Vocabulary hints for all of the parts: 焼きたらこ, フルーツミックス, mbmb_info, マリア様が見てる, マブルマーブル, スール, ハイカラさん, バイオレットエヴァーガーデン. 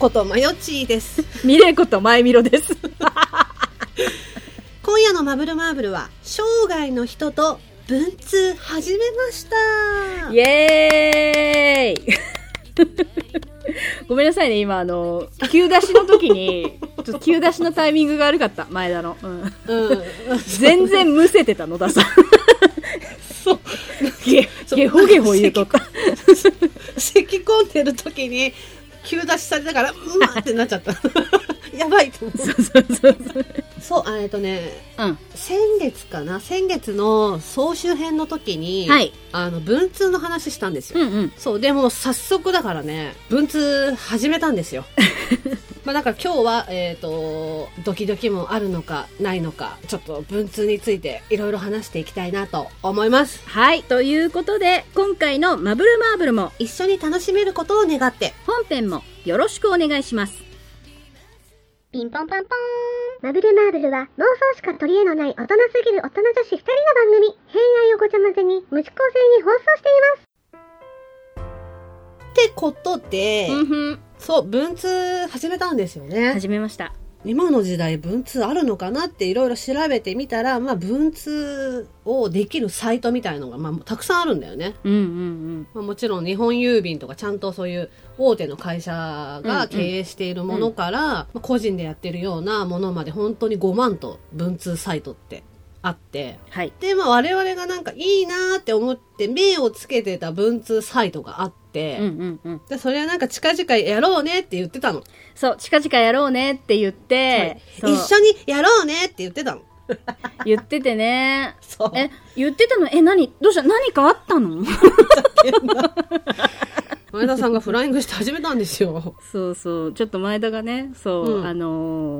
ことまよちです。みれことまえみろです。今夜のマブルマーブルは生涯の人と文通始めました。イエーイ。ごめんなさいね、今急出しの時にちょっと急出しのタイミングが悪かった、前田の、うんうん、全然むせてた野田さん。そうゲホゲホ言うとった。咳込んでる時に急出しされたからうまってなっちゃった。やばいと思う。そううん、先月の総集編の時に、はい、文通の話したんですよ、うんうん、そうでも早速だからね文通始めたんですよ。まあだから今日は、ドキドキもあるのかないのかちょっと文通についていろいろ話していきたいなと思います。はい、ということで今回のマブルマーブルも一緒に楽しめることを願って本編もよろしくお願いします。ピンポンパンポーン。マブルマーブルは妄想しか取り柄のない大人すぎる大人女子2人の番組、偏愛をごちゃ混ぜに無視構成に放送していますってことで、うんん、そう文通始めたんですよね。始めました。今の時代文通あるのかなっていろいろ調べてみたら、まあ、文通をできるサイトみたいのが、まあ、たくさんあるんだよね、うんうんうん、まあ、もちろん日本郵便とかちゃんとそういう大手の会社が経営しているものから、うんうん、まあ、個人でやってるようなものまで本当に5万と文通サイトってあって、はい、で、まあ、我々がなんかいいなって思って目をつけてた文通サイトがあって、うんうんうん、でそれはなんか近々やろうねって言ってたの。そう、近々やろうねって言って、はい、一緒にやろうねって言ってたの。言っててね。そう。言ってたの。何どうした？何かあったの？前田さんがフライングして始めたんですよ。そうそう。ちょっと前田がね、そう、う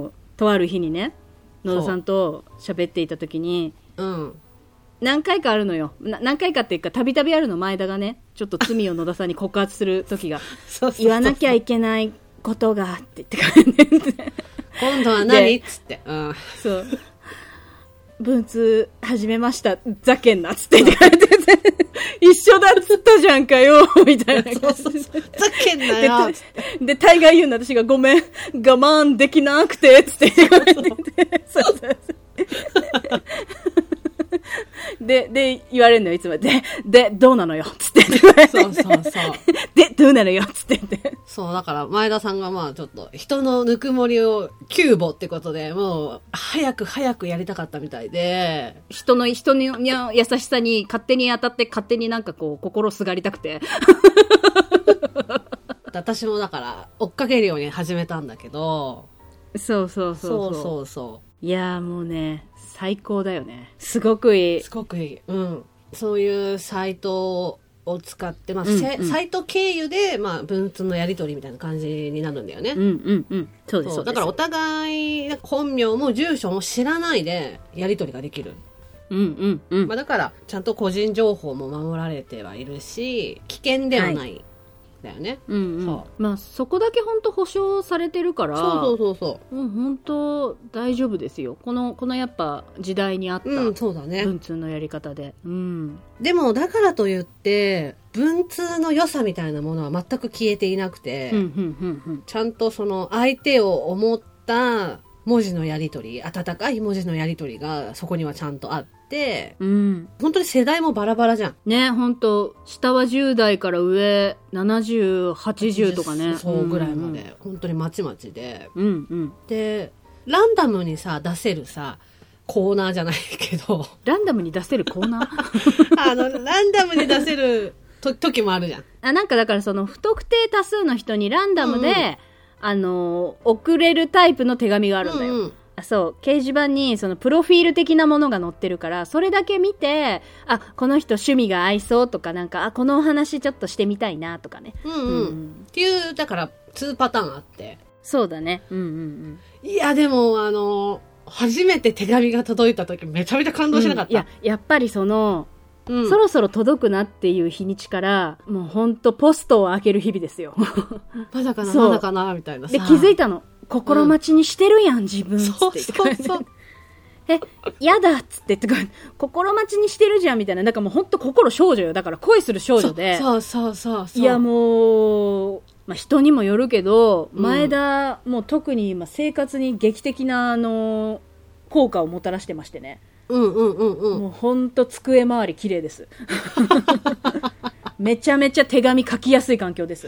ん、とある日にね、野田さんと喋っていた時に、うん。何回かあるのよ。何回かっていうか、たびたびあるの、前田がね、ちょっと罪を野田さんに告発する時が、そうそうそうそう、言わなきゃいけないことがあってって感じで。今度は何っつって。うん。そう。文通始めました。ざけんなっつって言われてて。一緒だっつったじゃんかよ、みたいな。そうそうそう。ざけんなよっつって。で、大概言うの私がごめん、我慢できなくて、つって言われてて。そうそうそう。で言われるのよ、いつも。でどうなのよっつって言われて、そうそうそう。でどうなのよっつって言って。そうだから前田さんがまあちょっと人のぬくもりを急募ってことで、もう早くやりたかったみたいで、人の優しさに勝手に当たって勝手になんかこう心すがりたくて。私もだから追っかけるように始めたんだけど。そうそうそうそう。そうそうそう。いやーもうね最高だよね。すごくいい、うん、そういうサイトを使って、まあうんうん、サイト経由で、まあ、文通のやり取りみたいな感じになるんだよね。うんうんうん、そうです。そうだからお互い本名も住所も知らないでやり取りができる。うんうんうん、まあ、だからちゃんと個人情報も守られてはいるし危険ではない。はいだよね。うんうん、そう。まあそこだけ本当保証されてるから、そう、うん、本当大丈夫ですよ。このやっぱ時代に合った文通のやり方で、うん、でもだからといって文通の良さみたいなものは全く消えていなくて、うんうんうんうん、ちゃんとその相手を思った文字のやり取り、温かい文字のやり取りがそこにはちゃんとあって。うん、本当に世代もバラバラじゃんね。本当下は10代から上70、80とかね、そうぐらいまで、うんうん、本当にまちまちで、うんうん、でランダムにさ出せるさコーナーじゃないけど、ランダムに出せるコーナー。ランダムに出せる時もあるじゃん。なんかだからその不特定多数の人にランダムで、うんうん、送れるタイプの手紙があるんだよ、うんうん、そう掲示板にそのプロフィール的なものが載ってるから、それだけ見て、あこの人趣味が合いそうとか、なんかあこのお話ちょっとしてみたいなとかね、うんうんうん、っていうだから2パターンあって、そうだね、うんうんうん、いやでも初めて手紙が届いた時めちゃめちゃ感動しなかった、うん、やっぱりその、うん、そろそろ届くなっていう日にちからもうほんとポストを開ける日々ですよ。まだかなみたいなさ、で気づいたの、心待ちにしてるやん、うん、自分っつってそうそうそうやだっつって心待ちにしてるじゃんみたいな、なんかもうほんと心少女よ、だから恋する少女で、そうそうそうそう、いやもうまあ、人にもよるけど、前田もう特に今生活に劇的な効果をもたらしてましてね。うんうんうんうん。もうほんと机周り綺麗です。めちゃめちゃ手紙書きやすい環境です。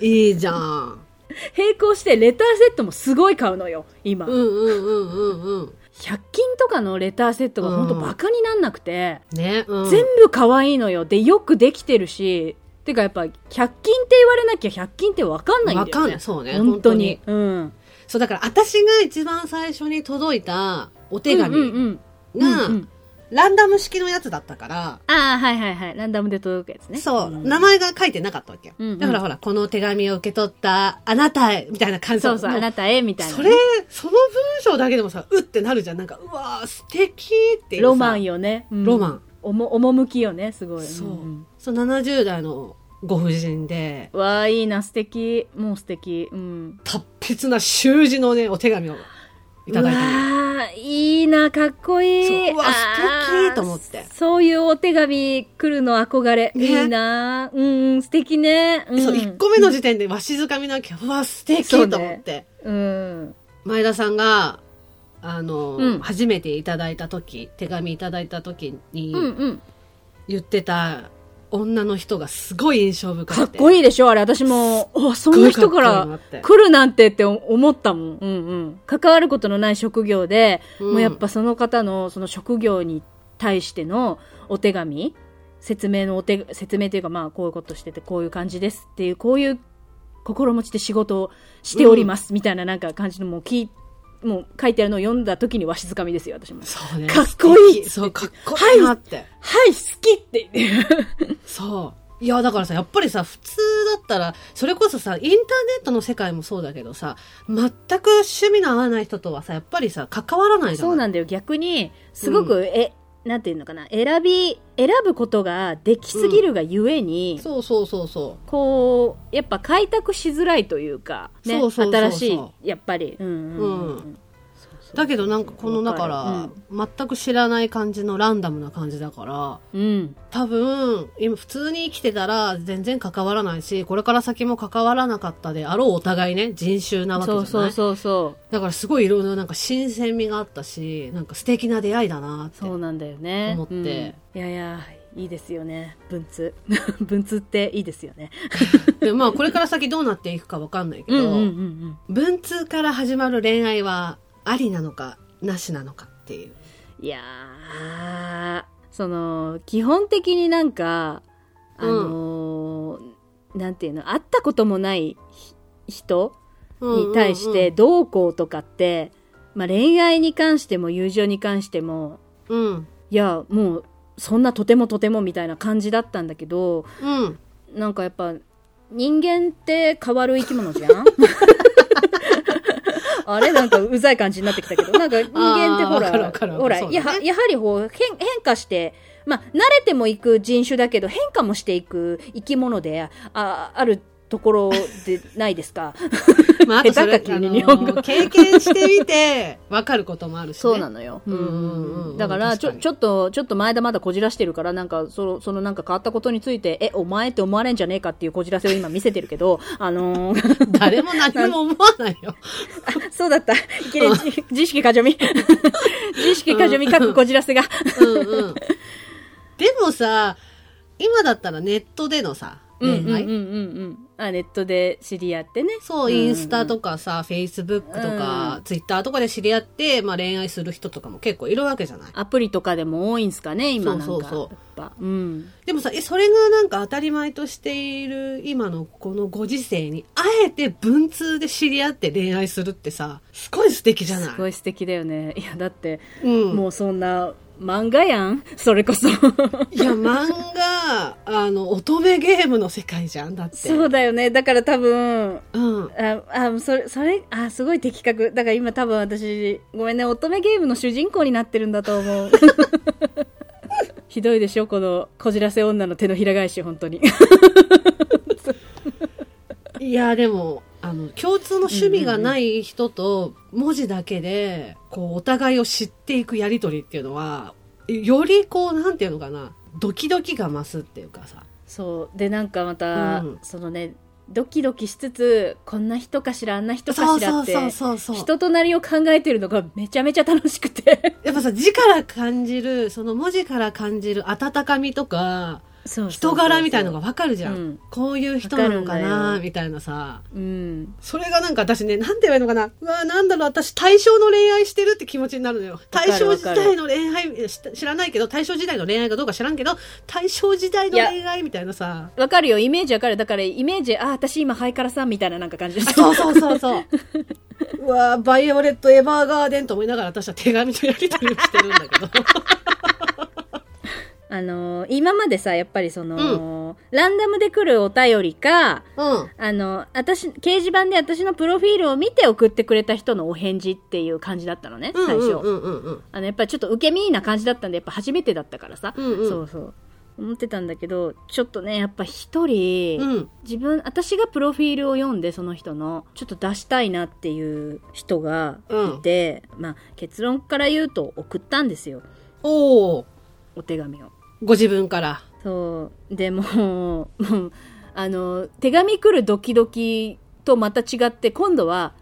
いいじゃん。並行してレターセットもすごい買うのよ今。うんうんうんうんうん。100均とかのレターセットがほんとバカになんなくて、うんねうん、全部可愛いのよ。でよくできてるし、てかやっぱ100均って言われなきゃ100均って分かんないんだよね。分かんないそうね本当に。うん。そうだから私が一番最初に届いたお手紙が、うんうんうんうん、ランダム式のやつだったから。ああはいはいはいランダムで届くやつね。そう、うん、名前が書いてなかったわけよ、うんうん。だからほらこの手紙を受け取ったあなたへみたいな感じ。そうそうあなたへみたいな、ね。それその文章だけでもさうってなるじゃんなんかうわー素敵っていうさロマンよね、うん、ロマン。趣よねすごい。そう、うん、そう70代のご婦人でわーいいな素敵もう素敵、うん、達筆な習字のねお手紙をいただいたの。わーいいなかっこいい。そううわ素敵と思ってそういうお手紙来るの憧れ、ね、いいなうん素敵ね、うん、そう1個目の時点でわしづかみなきゃ、うん、わ素敵と思ってう、ねうん、前田さんがうん、初めていただいた時手紙いただいた時に言ってた女の人がすごい印象深くてかっこいいでしょあれ私もそんな人から来るなんてって思ったもん、うんうん、関わることのない職業で、うん、もうやっぱその方のその職業に対してのお手紙説明というかまあこういうことしててこういう感じですっていうこういう心持ちで仕事をしております、うん、みたいななんか感じのもう聞いてもう書いてあるのを読んだ時にわしづかみですよ私も。そうね。かっこいい。そうかっこいいなって。はい、はい、好きって。そう。いやだからさやっぱりさ普通だったらそれこそさインターネットの世界もそうだけどさ全く趣味の合わない人とはさやっぱりさ関わらないじゃない。そうなんだよ逆にすごく、うん、なんていうのかな選ぶことができすぎるがゆえに、うん、そうそうそうそうこうやっぱ開拓しづらいというか、ね、そうそうそうそう新しいやっぱり、うんうんうん、だけどなんかこのだから、うん、全く知らない感じのランダムな感じだから、うん、多分今普通に生きてたら全然関わらないしこれから先も関わらなかったであろうお互いね人種なわけじゃない。そうそうそうそうだからすごいいろいろなんか新鮮味があったしなんか素敵な出会いだなって思って。そうなんだよね、うんいやいやいいですよね文通文通っていいですよねで、まあ、これから先どうなっていくか分かんないけど、うんうんうんうん、文通から始まる恋愛はありなのかなしなのかっていう。いやーその基本的になんかうん、なんていうの会ったこともない人に対してどうこうとかって、まあ、恋愛に関しても友情に関しても、うん、いやもうそんなとてもとてもみたいな感じだったんだけど、うん、なんかやっぱ人間って変わる生き物じゃんあれなんかうざい感じになってきたけどなんか人間ってほら、ね、やはり変化して、まあ、慣れてもいく人種だけど変化もしていく生き物で あるところでないですかまあ、あとそれ経験してみて分かることもあるし、ね、そうなのよ、うんうんうん、だからちょっと前田まだこじらしてるからなんかそのなんか変わったことについてお前って思われんじゃねえかっていうこじらせを今見せてるけど誰も何も思わないよあそうだった自意識過剰み自意識過剰み各こじらせがうん、うん、でもさ今だったらネットでのさネットで知り合ってねそうインスタとかさ、うんうん、フェイスブックとか、うん、ツイッターとかで知り合って、まあ、恋愛する人とかも結構いるわけじゃない。アプリとかでも多いんすかね今なんか。そうそうそう、うん、でもさそれがなんか当たり前としている今のこのご時世にあえて文通で知り合って恋愛するってさすごい素敵じゃない。すごい素敵だよね。いやだって、うん、もうそんな漫画やんそれこそいや漫画乙女ゲームの世界じゃんだって。そうだよね。だから多分、うん、それあすごい的確だから今多分私ごめんね乙女ゲームの主人公になってるんだと思うひどいでしょこのこじらせ女の手のひら返し本当にいやでも共通の趣味がない人と文字だけでこうお互いを知っていくやり取りっていうのはよりこうなんていうのかなドキドキが増すっていうかさ。そうでなんかまた、うん、そのねドキドキしつつこんな人かしらあんな人かしらって人となりを考えてるのがめちゃめちゃ楽しくてやっぱさ字から感じるその文字から感じる温かみとか人柄みたいのが分かるじゃん、うん、こういう人なのかなみたいなさ、うん、それがなんか私ねなんて言えばいいのかな、うわなんだろう私対象の恋愛してるって気持ちになるのよ。対象時代の恋愛知らないけど対象時代の恋愛がどうか知らんけど対象時代の恋愛みたいなさ分かるよイメージ分かるだからイメージあ私今ハイカラさんみたいななんか感じでそうそうそうそううわバイオレットエヴァーガーデンと思いながら私は手紙とやり取りしてるんだけど今までさやっぱりその、うん、ランダムで来るお便りか、うん、掲示板で私のプロフィールを見て送ってくれた人のお返事っていう感じだったのね最初、うんうんうん、やっぱりちょっと受け身な感じだったんでやっぱ初めてだったからさ、うんうん、そうそう思ってたんだけどちょっとねやっぱ一人、うん、私がプロフィールを読んでその人のちょっと出したいなっていう人がいて、うん、まあ結論から言うと送ったんですよお手紙をご自分から。そう。でも、手紙来るドキドキとまた違って、今度は、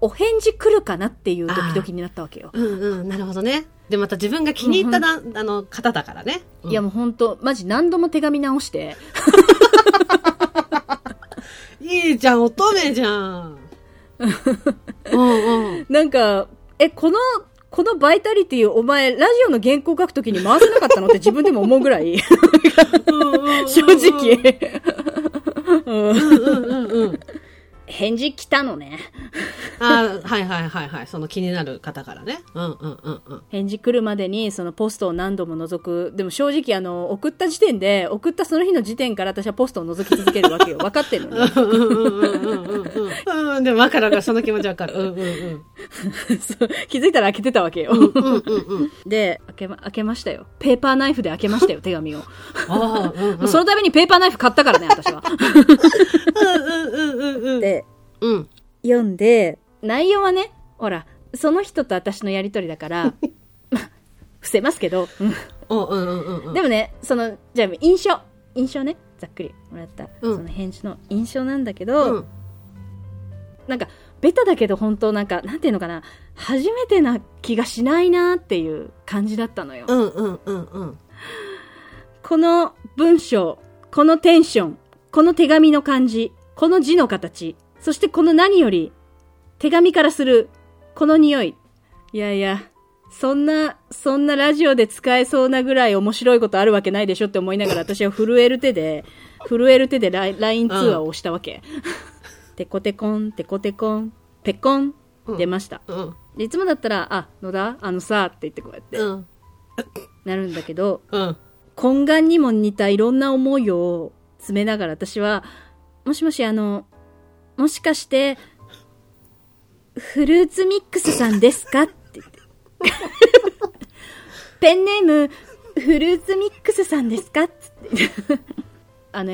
お返事来るかなっていうドキドキになったわけよ。うんうん、なるほどね。で、また自分が気に入った方だからね。うん、いやもうほんと、マジ何度も手紙直して。いいじゃん、乙女じゃん。うんうん。なんか、このバイタリティお前ラジオの原稿書くときに回せなかったのって自分でも思うぐらい正直返事来たのねあはいはいはいはいその気になる方からね、うんうんうんうん、返事来るまでにそのポストを何度も覗く。でも正直送った時点で送ったその日の時点から私はポストを覗き続けるわけよ分かってるのねうんでも分かる分かるその気持ち分かるうんうんうんそう気づいたら開けてたわけよ、うんうんうんうん、で開けましたよペーパーナイフで開けましたよ手紙をあ、うんうん、そのためにペーパーナイフ買ったからね私はうんうんうんうんで、うん、読んで内容はねほらその人と私のやりとりだからまあ伏せますけど、うんおうんうんうん、でもねそのじゃあ印象ねざっくりもらった、うん、その返事の印象なんだけど、うん、なんかベタだけど本当なんかなんていうのかな初めてな気がしないなっていう感じだったのよ、うんうんうんうん、この文章このテンションこの手紙の感じこの字の形そしてこの何より手紙からするこの匂いいやいやそんなラジオで使えそうなぐらい面白いことあるわけないでしょって思いながら私は震える手で LINE 通話を押したわけ、うん、テコテコンテコテコンペコン、うん、出ました、うん、でいつもだったらあ野田さって言ってこうやって、うん、なるんだけど、うん、懇願にも似たいろんな思いを詰めながら私はもしもしもしかしてフルーツミックスさんですかって言ってペンネームフルーツミックスさんですかって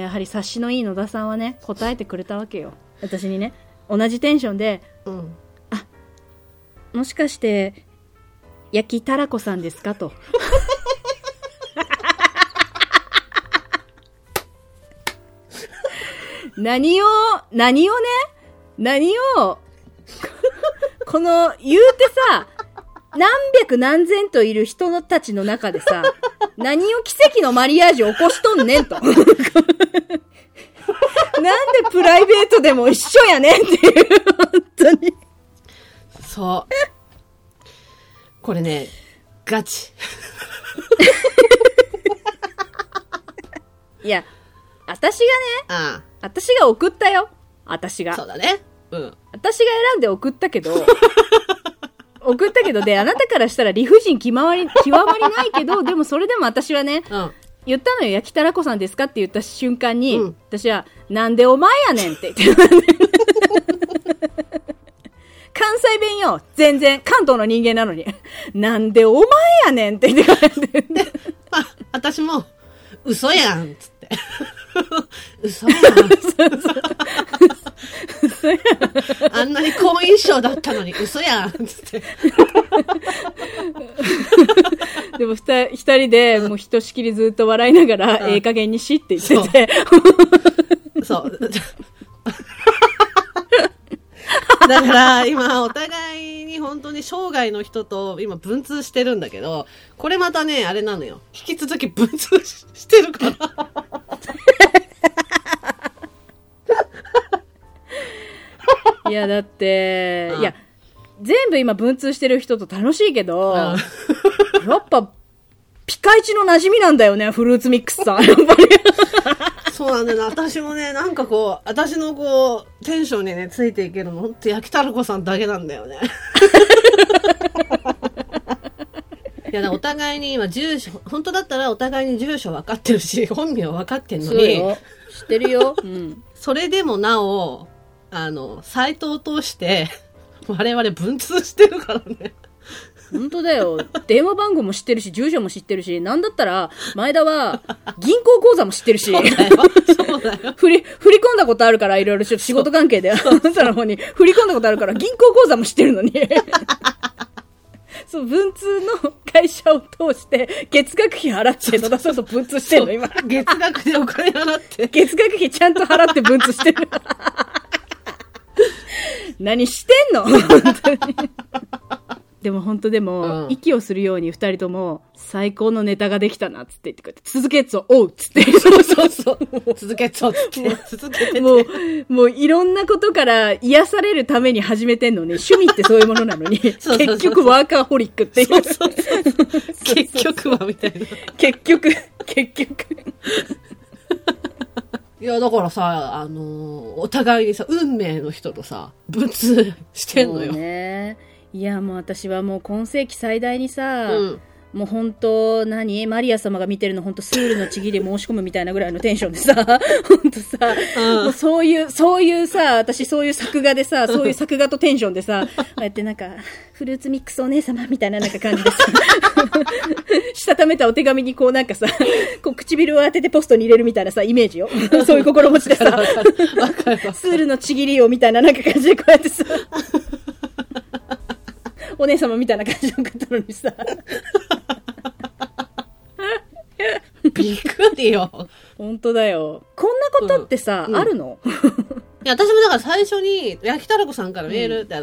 やはり察しのいい野田さんはね答えてくれたわけよ私にね同じテンションで、うん、あもしかして焼きたらこさんですかと何をこの言うてさ何百何千といる人たちの中でさ何を奇跡のマリアージュ起こしとんねんとなんでプライベートでも一緒やねんっていう本当にそうこれねガチいや私がね私が送ったよ私がそうだね、うん、私が選んで送ったけどであなたからしたら理不尽極まりないけどでもそれでも私はね、うん、言ったのよ焼きたらこさんですかって言った瞬間に、うん、私はなんでお前やねんって言って関西弁よ全然関東の人間なのになんでお前やねんって言って私も嘘やんっつって嘘やん嘘やんあんなに好印象だったのに嘘やんっつってでも2人でもうひとしきりずっと笑いながらええ加減にしって言っててそうだから今お互いに本当に生涯の人と今文通してるんだけど、これまたねあれなのよ、引き続き文通してるからいやだって、うん、いや全部今文通してる人と楽しいけど、うん、やっぱピカイチの馴染みなんだよね、フルーツミックスさんやっぱりそうなんだな、私もねなんかこう私のこうテンションにねついていけるのほんと焼きたらこさんだけなんだよねいやだお互いに今住所、本当だったらお互いに住所分かってるし本名分かってんのに、知ってるよ、うん、それでもなおサイトを通して我々文通してるからね。本当だよ。電話番号も知ってるし、住所も知ってるし、なんだったら前田は銀行口座も知ってるし、そうだよ振り込んだことあるから、いろいろ仕事関係であなたの方に振り込んだことあるから銀行口座も知ってるのにそう、文通の会社を通して月額費払って野田さんと文通してるの今。月額でお金払って月額費ちゃんと払って文通してる何してんの本当にでも本当でも、うん、息をするように二人とも最高のネタができたなっつって言ってくれて、続けっつを追うっつってそう続けっつをつって続けてもういろんなことから癒されるために始めてんのね、趣味ってそういうものなのにそう結局ワーカーホリックっていう結局はみたいな結局いやだからさお互いにさ運命の人とさ文通してんのよ。そうね。いやもう私はもう今世紀最大にさ、うん、もう本当何マリア様が見てるの本当スールのちぎり申し込むみたいなぐらいのテンションでさ本当さ、うん、もうそういうさ私そういう作画でさそういう作画とテンションでさこうやってなんかフルーツミックスお姉様みたいななんか感じでさしたためたお手紙にこうなんかさこう唇を当ててポストに入れるみたいなさイメージよそういう心持ちでさスールのちぎりをみたいななんか感じでこうやってさお姉様みたいな感じの方のにさびっくりよ。本当だよ。こんなことってさ、うん、あるの？いや私もだから最初に焼きたらこさんからメールって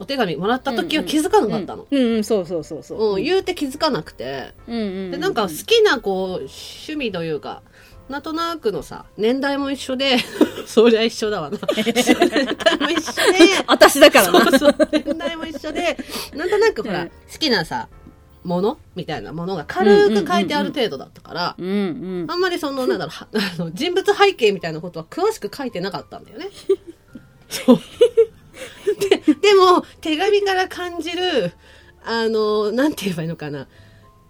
お手紙もらった時は気づかなかったの。そうそう、言うて気づかなくて、でなんか好きなこう趣味というかなんとなくのさ年代も一緒でそりゃ一緒だわな年代も一緒で私だからなそう年代も一緒でなんとなくほら、好きなさものみたいなものが軽く書いてある程度だったから、あんまりそのなんだろう人物背景みたいなことは詳しく書いてなかったんだよねそうでも手紙から感じるなんて言えばいいのかな、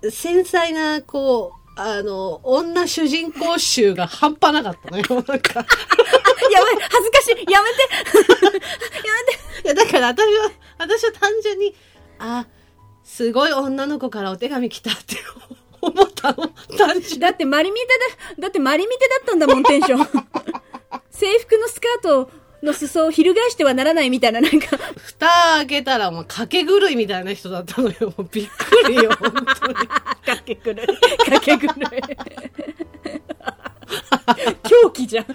繊細なこう女主人公集が半端なかったね。なんか。やばい、恥ずかしい。やめて。やめて。いや、だから私は単純に、すごい女の子からお手紙来たって思ったの。単純。だってマリミテだったんだもん、テンション。制服のスカートの裾を翻してはならないみたいな、なんか。蓋開けたらもう賭け狂いみたいな人だったのよ。もうびっくりよ、本当に。かけ狂い狂気じゃん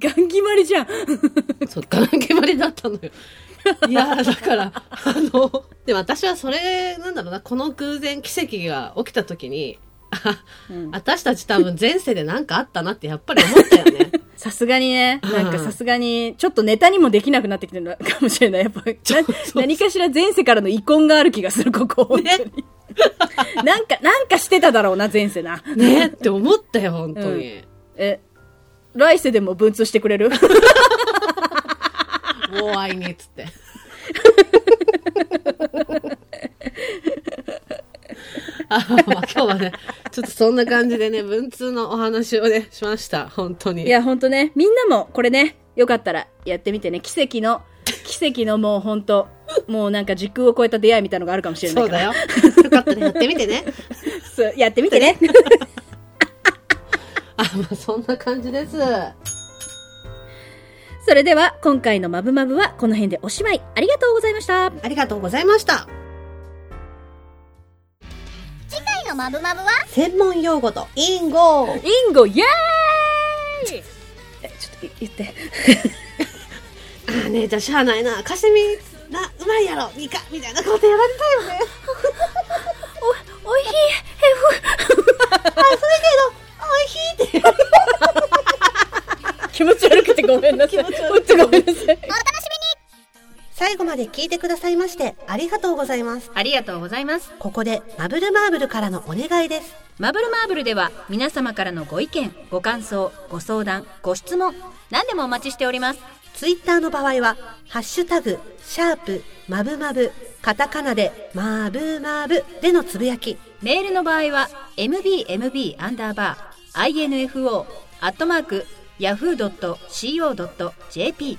ガン決まりじゃんそうガン決まりだったのよ。いやだからでも私はそれなんだろうな、この偶然奇跡が起きた時に私たち多分前世でなんかあったなってやっぱり思ったよねさすがにね、なんかさすがにちょっとネタにもできなくなってきてるのかもしれない。やっぱ何かしら前世からの遺恨がある気がする、ここねなんかしてただろうな前世なねって思ったよ本当に、来世でも文通してくれるもう会いねっつってまあ今日はねちょっとそんな感じでね文通のお話をねしました。本当にいや本当ね、みんなもこれねよかったらやってみてね、奇跡のもう本当もうなんか時空を超えた出会いみたいのがあるかもしれないから。そうだよ、よかったらやってみてねそうやってみてねまあそんな感じです。それでは今回のまぶまぶはこの辺でおしまい。ありがとうございました。ありがとうございました。マブマブは専門用語とインゴイエーイ。ちょっと言ってああね、じゃあしゃあないな、かしてみな、うまいやろみかみたいなことやられたよねおいしいあ、それけどおいしいって気持ち悪くてごめんなさい、ほんとごめんなさい。最後まで聞いてくださいましてありがとうございます。ありがとうございます。ここでマブルマーブルからのお願いです。マブルマーブルでは皆様からのご意見、ご感想、ご相談、ご質問、何でもお待ちしております。ツイッターの場合はハッシュタグ#マブマブ、カタカナでマブマブでのつぶやき、メールの場合は mbmb_info@yahoo.co.jp、